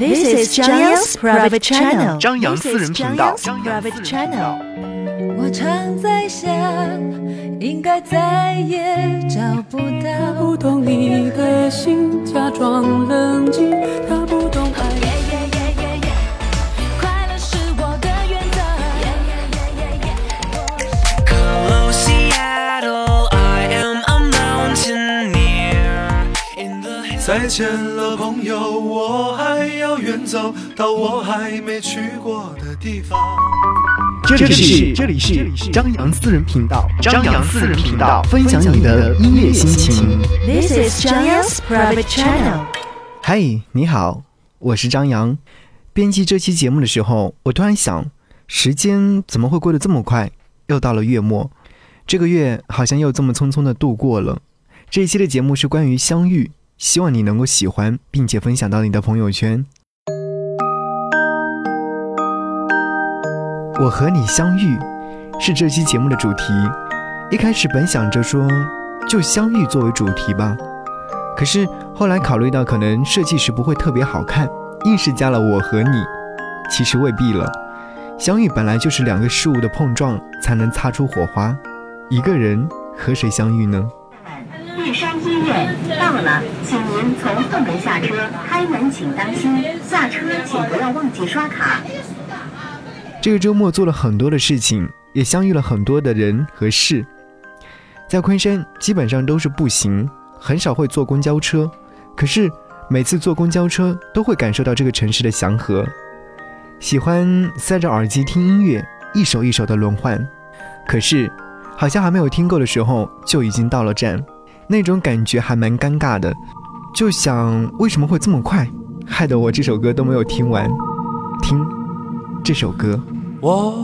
This is 张羊's private channel. 张羊私人频道。我常在想，应该再也找不到。他不懂你的心，假装冷静。他不懂爱。快乐是我的原则。Hello Seattle, I am a mountaineer. 再见了，朋友，我还要远走到我还没去过的地方。这里是张羊私人频道，分享你的音乐心情。This is 张羊's private channel。嗨，你好，我是张羊。编辑这期节目的时候，我突然想，时间怎么会过得这么快？又到了月末，这个月好像又这么匆匆的度过了。这一期的节目是关于相遇，希望你能够喜欢，并且分享到你的朋友圈。我和你相遇是这期节目的主题，一开始本想着说就相遇作为主题吧，可是后来考虑到可能设计时不会特别好看，硬是加了我和你。其实未必了，相遇本来就是两个事物的碰撞才能擦出火花。一个人和谁相遇呢？玉山医院到了，请您从后门下车，开门请当心，下车请不要忘记刷卡。这个周末做了很多的事情，也相遇了很多的人和事。在昆山基本上都是步行，很少会坐公交车，可是每次坐公交车都会感受到这个城市的祥和。喜欢塞着耳机听音乐，一首一首的轮换，可是好像还没有听够的时候就已经到了站，那种感觉还蛮尴尬的，就想为什么会这么快，害得我这首歌都没有听完。听这首歌，我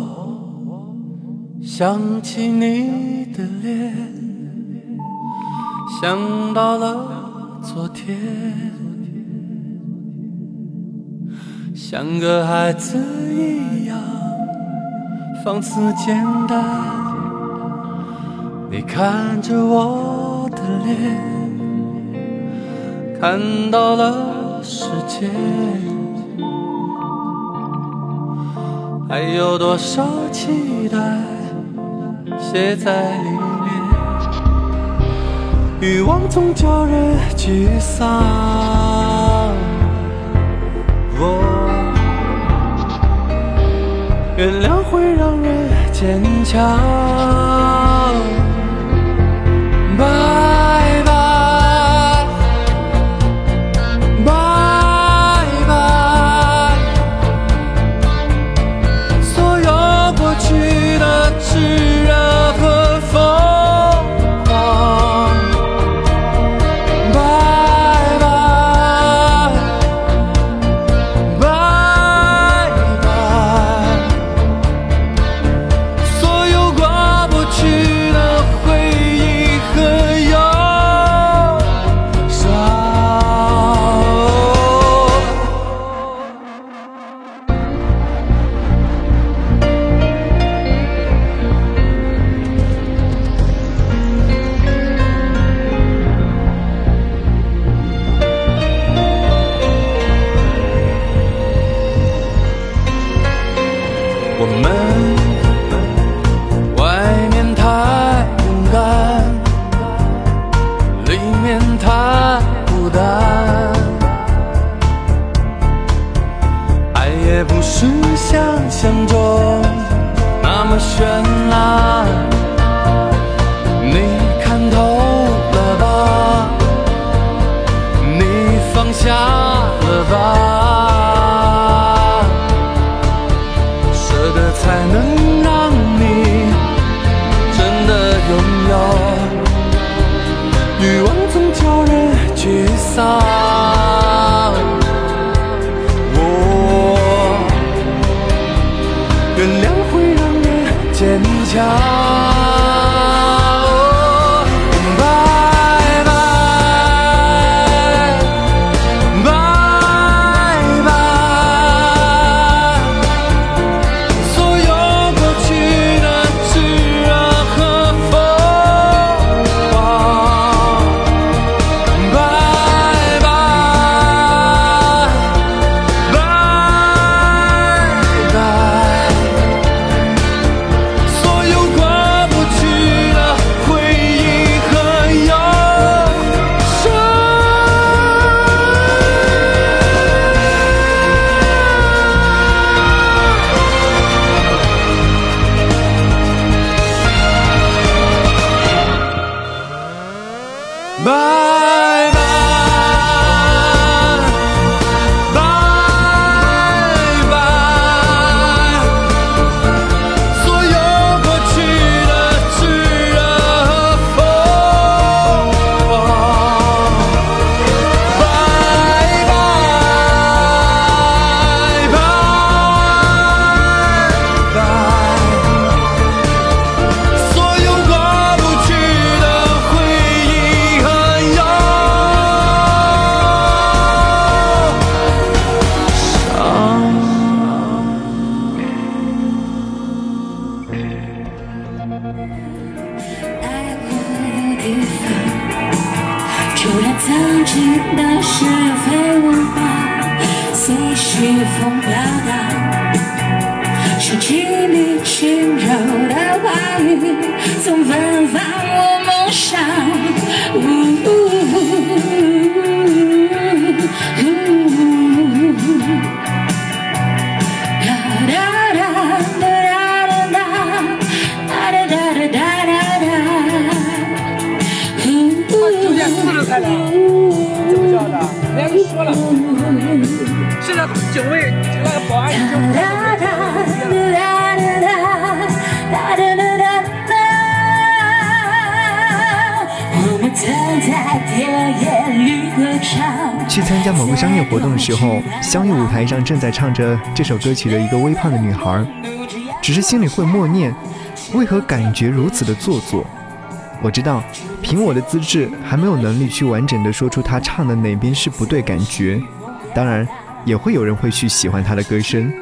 想起你的脸，想到了昨天，像个孩子一样放肆简单，你看着我的脸，看到了时间，还有多少期待写在里面，欲望总叫人沮丧、原谅会让人坚强，拜拜风飘荡，是亲密轻柔的话语，总芬芳我梦想。怎么叫的？人家说了，现在警卫、那个保安已经不让。去参加某个商业活动的时候，相遇舞台上正在唱着这首歌曲的一个微胖的女孩，只是心里会默念：为何感觉如此的做作？我知道，凭我的资质还没有能力去完整的说出他唱的哪边是不对感觉。当然，也会有人会去喜欢他的歌声，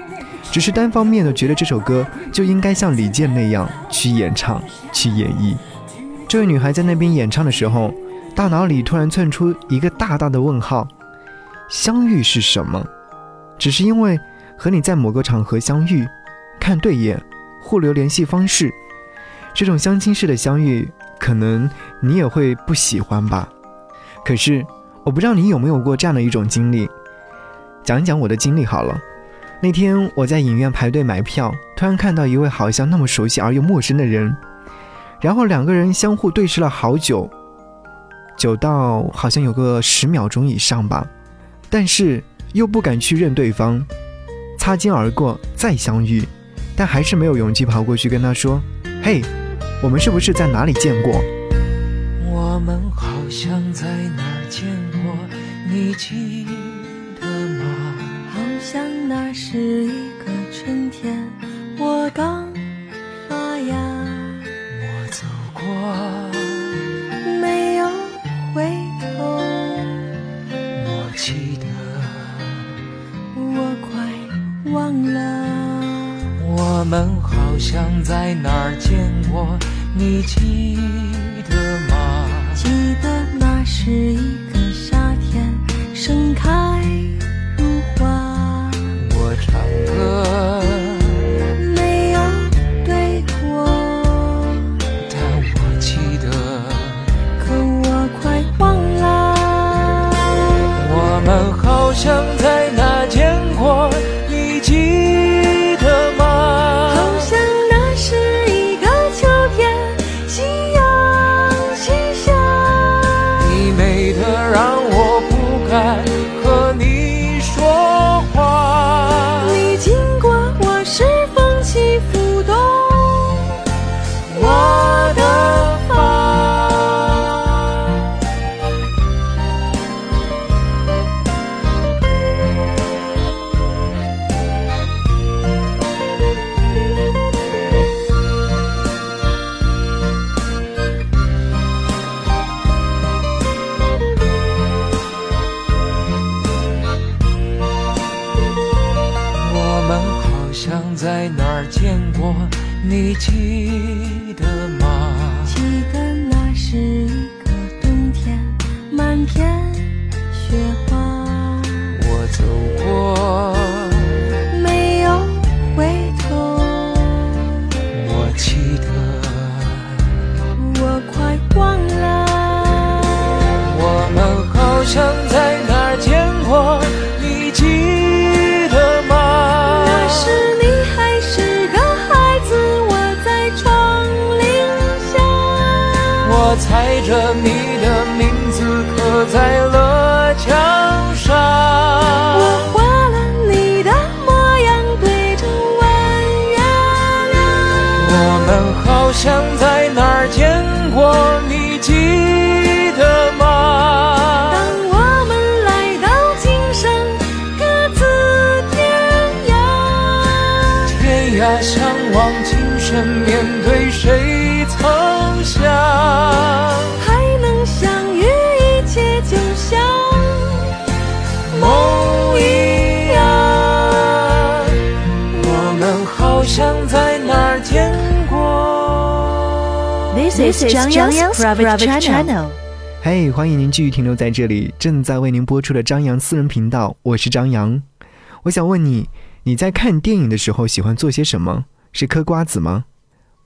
只是单方面的觉得这首歌就应该像李健那样去演唱、去演绎。这位女孩在那边演唱的时候，大脑里突然窜出一个大大的问号：相遇是什么？只是因为和你在某个场合相遇，看对眼，互留联系方式，这种相亲式的相遇。可能你也会不喜欢吧，可是我不知道你有没有过这样的一种经历。讲一讲我的经历好了。那天我在影院排队买票，突然看到一位好像那么熟悉而又陌生的人，然后两个人相互对视了好久，久到好像有个10秒钟以上吧，但是又不敢去认对方，擦肩而过再相遇，但还是没有勇气跑过去跟他说：嘿，我们是不是在哪里见过？我们好像在哪儿见过，你记得吗？好像那是一个春天，我刚发芽。我走过，没有回头。我记得，我快忘了。我们好像在哪儿见过。你记得吗？记得那是一个夏天，盛开如花。我唱歌没有对过，但我记得，可我快忘了。我们好像在哪见过？你记得吗？好像那是。在哪儿见过？你记得吗？记得那是一个冬天，满天雪花。我走过，没有回头。我记得，我快忘了。我们好像在哪儿见过？你记得吗？那是。我猜着你的名字刻在了墙上，我画了你的模样，对着弯月亮。我们好像在哪儿见过？你记得吗？当我们来到今生，各自天涯。天涯相望，今生面对谁曾？还能相遇，一切就像梦一样。我们好像在哪儿见过。 This is 张羊 private channel。 嘿，欢迎您继续停留在这里，正在为您播出的张羊私人频道，我是张羊。我想问你，你在看电影的时候喜欢做些什么？是嗑瓜子吗？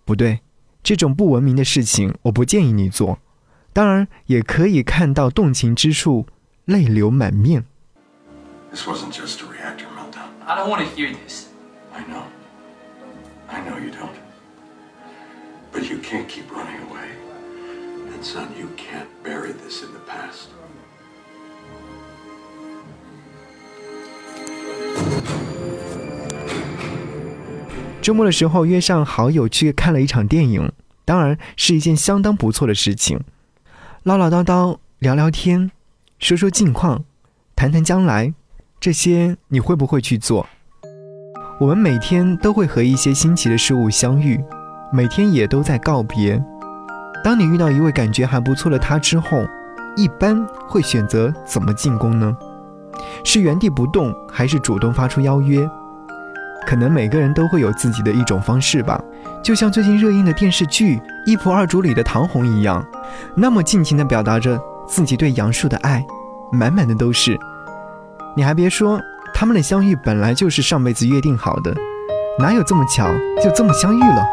不对，这种不文明的事情我不建议你做。当然，也可以看到动情之处，泪流满面。This wasn't just a reactor meltdown. I don't want to hear this. I know you don't. But you can't keep running away. And son, you can't bury this in the past.周末的时候约上好友去看了一场电影，当然是一件相当不错的事情，唠唠叨叨聊聊天，说说近况，谈谈将来，这些你会不会去做？我们每天都会和一些新奇的事物相遇，每天也都在告别。当你遇到一位感觉还不错的他之后，一般会选择怎么进攻呢？是原地不动，还是主动发出邀约？可能每个人都会有自己的一种方式吧，就像最近热映的电视剧《一仆二主》里的唐红一样，那么尽情地表达着自己对杨树的爱，满满的都是。你还别说，他们的相遇本来就是上辈子约定好的，哪有这么巧就这么相遇了？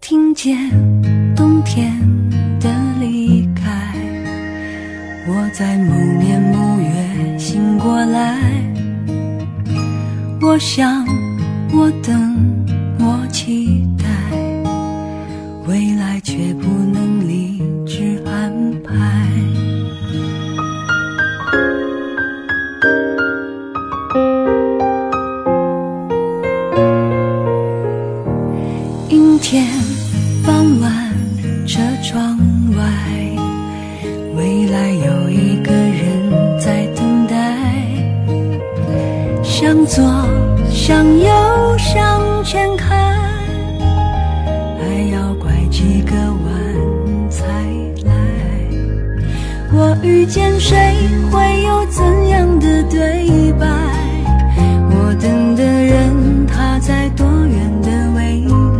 听见冬天的离开，我在某年某月醒过来，我想我等我期待，未来却不能理智安排。阴天傍晚，车窗外，未来有一个人在等待，向左向右向前看，还要拐几个弯才来。我遇见谁会有怎样的对白？我等的人他在多远的未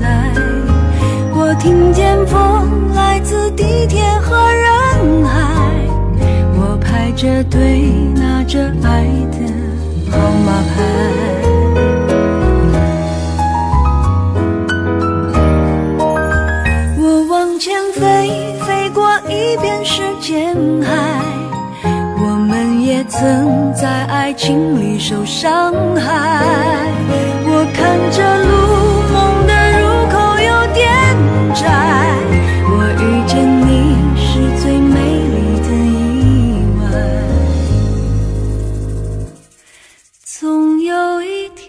来？我听见风来自地铁和人海，我排着队拿着爱的号码牌，我往前飞，飞过一片时间海，我们也曾在爱情里受伤害。我看着路梦的我遇见你是最美丽的意外，总有一天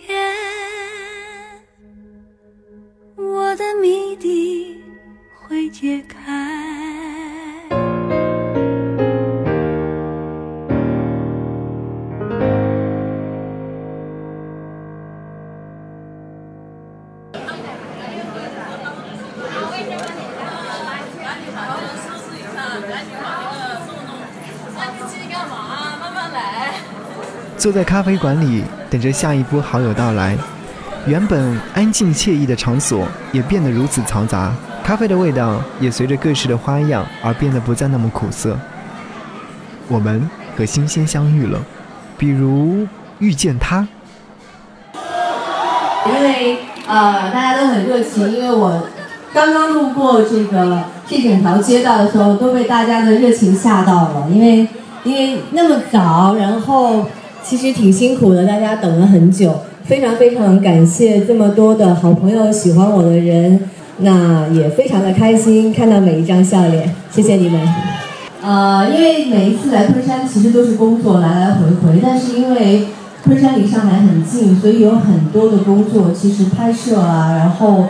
我的谜底会解开。坐在咖啡馆里等着下一波好友到来，原本安静惬意的场所也变得如此嘈杂，咖啡的味道也随着各式的花样而变得不再那么苦涩。我们和新鲜相遇了，比如遇见他。因为大家都很热情，因为我刚刚路过这整条街道的时候都被大家的热情吓到了，因为那么早，然后其实挺辛苦的，大家等了很久，非常非常感谢这么多的好朋友，喜欢我的人，那也非常的开心看到每一张笑脸，谢谢你们。因为每一次来昆山其实都是工作来来回回，但是因为昆山离上海很近，所以有很多的工作，其实拍摄啊，然后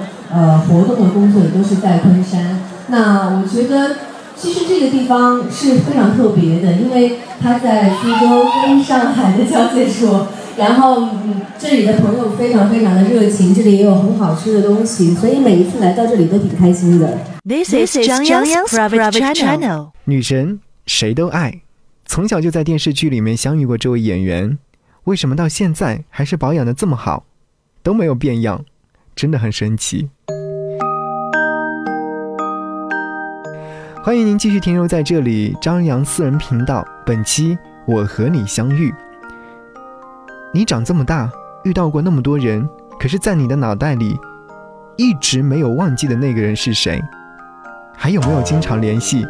活动的工作也都是在昆山。那我觉得其实这个地方是非常特别的，因为它在苏州跟上海的交界处，然后这里的朋友非常非常的热情，这里也有很好吃的东西，所以每一次来到这里都挺开心的。This is 张羊私人频道。女神谁都爱，从小就在电视剧里面相遇过这位演员，为什么到现在还是保养得这么好，都没有变样，真的很神奇。欢迎您继续停留在这里，张羊私人频道，本期我和你相遇。你长这么大，遇到过那么多人，可是在你的脑袋里一直没有忘记的那个人是谁？还有没有经常联系？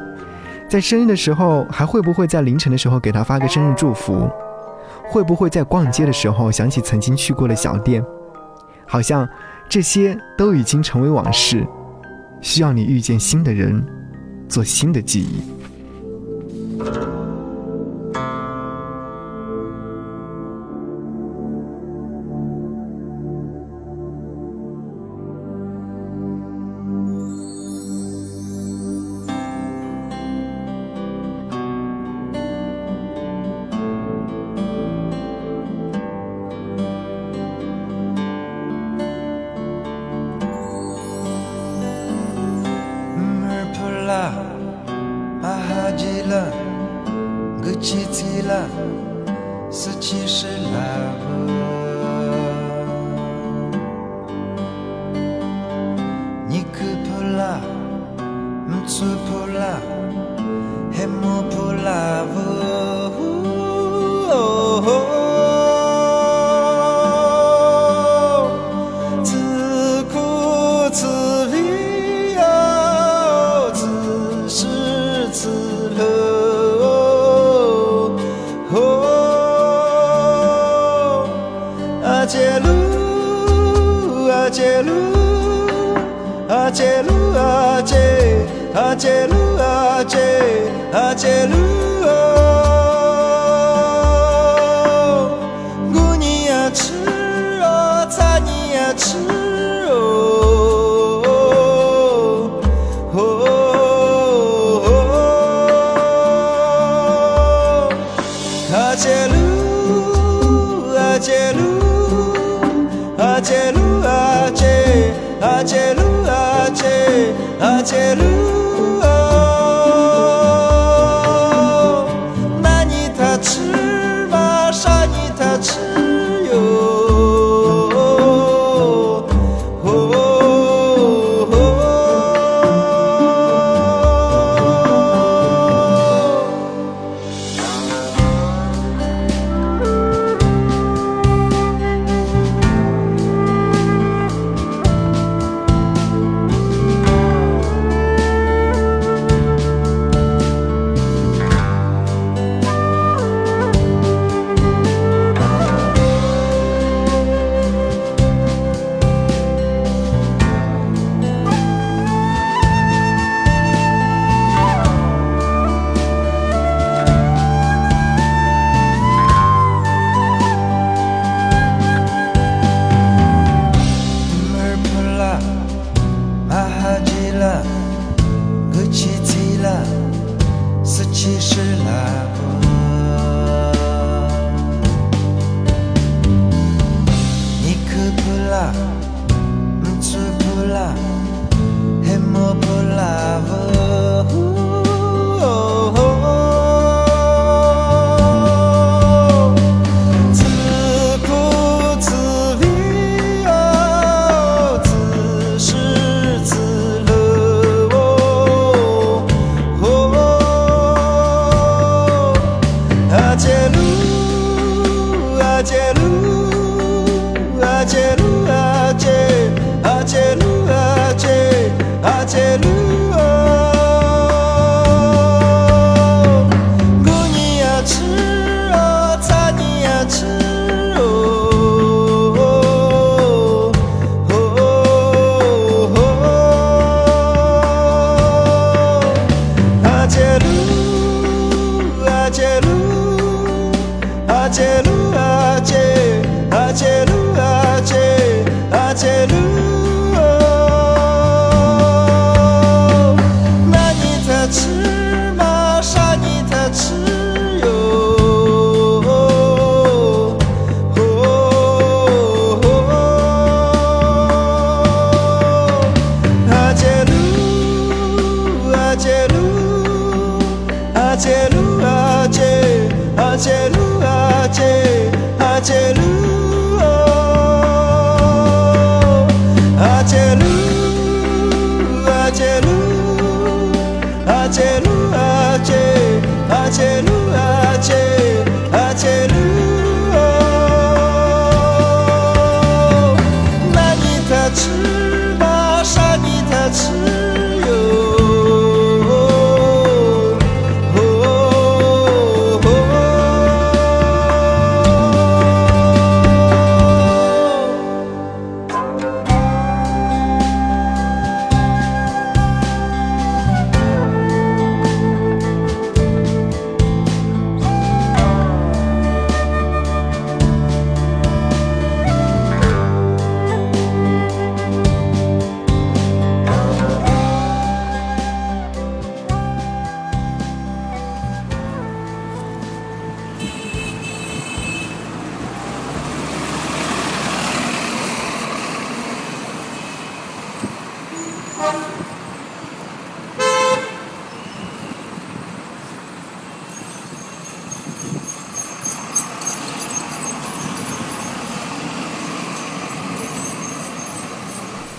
在生日的时候，还会不会在凌晨的时候给他发个生日祝福？会不会在逛街的时候想起曾经去过的小店？好像这些都已经成为往事，需要你遇见新的人，做新的记忆。阿姐路阿姐。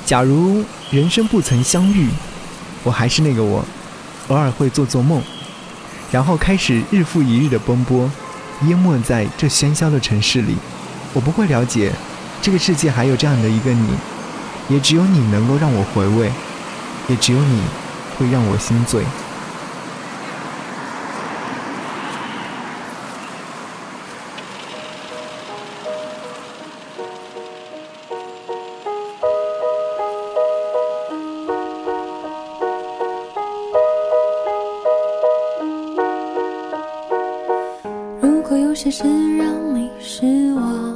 假如人生不曾相遇，我还是那个我，偶尔会做做梦，然后开始日复一日的奔波，淹没在这喧嚣的城市里。我不会了解这个世界还有这样的一个你，也只有你能够让我回味，也只有你会让我心醉。有些事让你失望，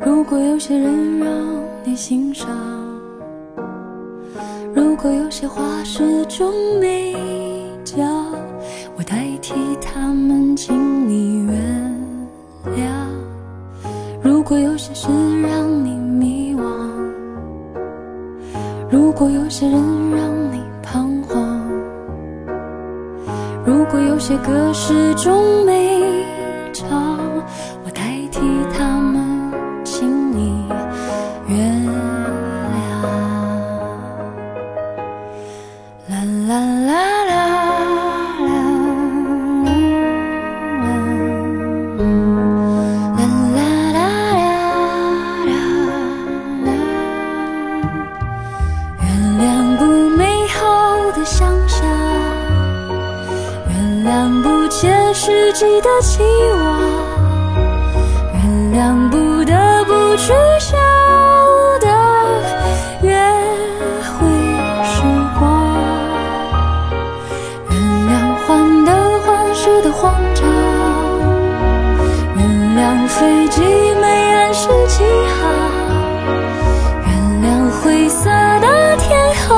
如果有些人让你欣赏，如果有些话始终没讲，我代替他们请你原谅。如果有些事让你迷惘，如果有些人让你彷徨，如果有些歌始终没唱，我代替他们请你原谅。啦啦啦啦啦啦啦啦啦啦，原谅不美好的想象，原谅不切实际的期望，原谅不得不取消的约会时光，原谅患得患失的慌张，原谅飞机没按时起航，原谅灰色的天空，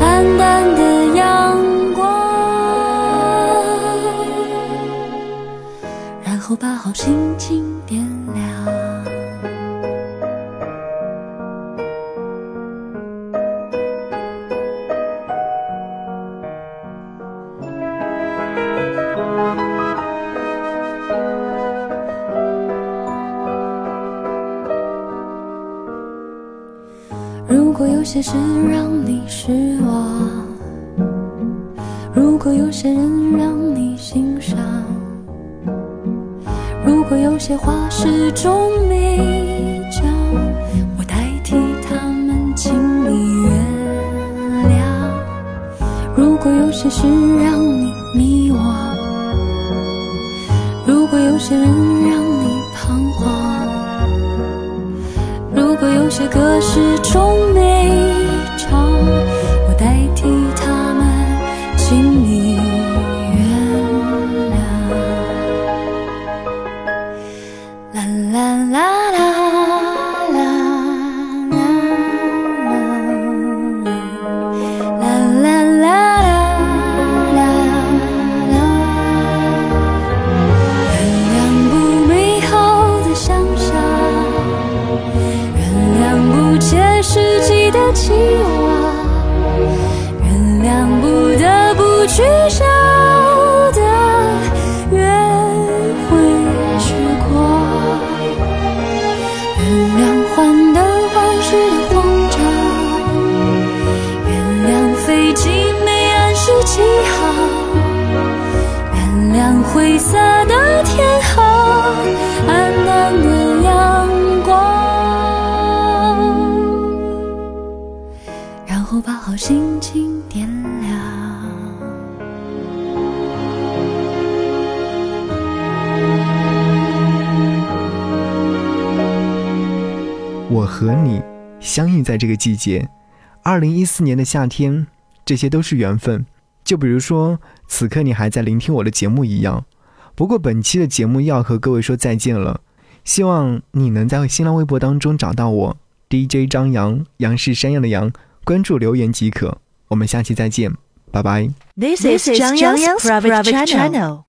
暗淡的阳后把好心情点亮。如果有些事让你失望，如果有些人让你欣赏，如果有些话始终没讲，我代替他们请你原谅。如果有些事让你迷惘，如果有些人让你彷徨，如果有些歌始终没唱，我代替他们请你去找的约会时光，原谅患得患失的慌张，原谅飞机没按时起航，原谅灰色的天空，暗淡的阳光，然后把好心情点亮。我和你相遇在这个季节，2014年的夏天，这些都是缘分。就比如说，此刻你还在聆听我的节目一样。不过本期的节目要和各位说再见了，希望你能在新浪微博当中找到我 DJ 张羊，羊是山羊的羊，关注留言即可。我们下期再见，拜拜。This is 张羊 private channel。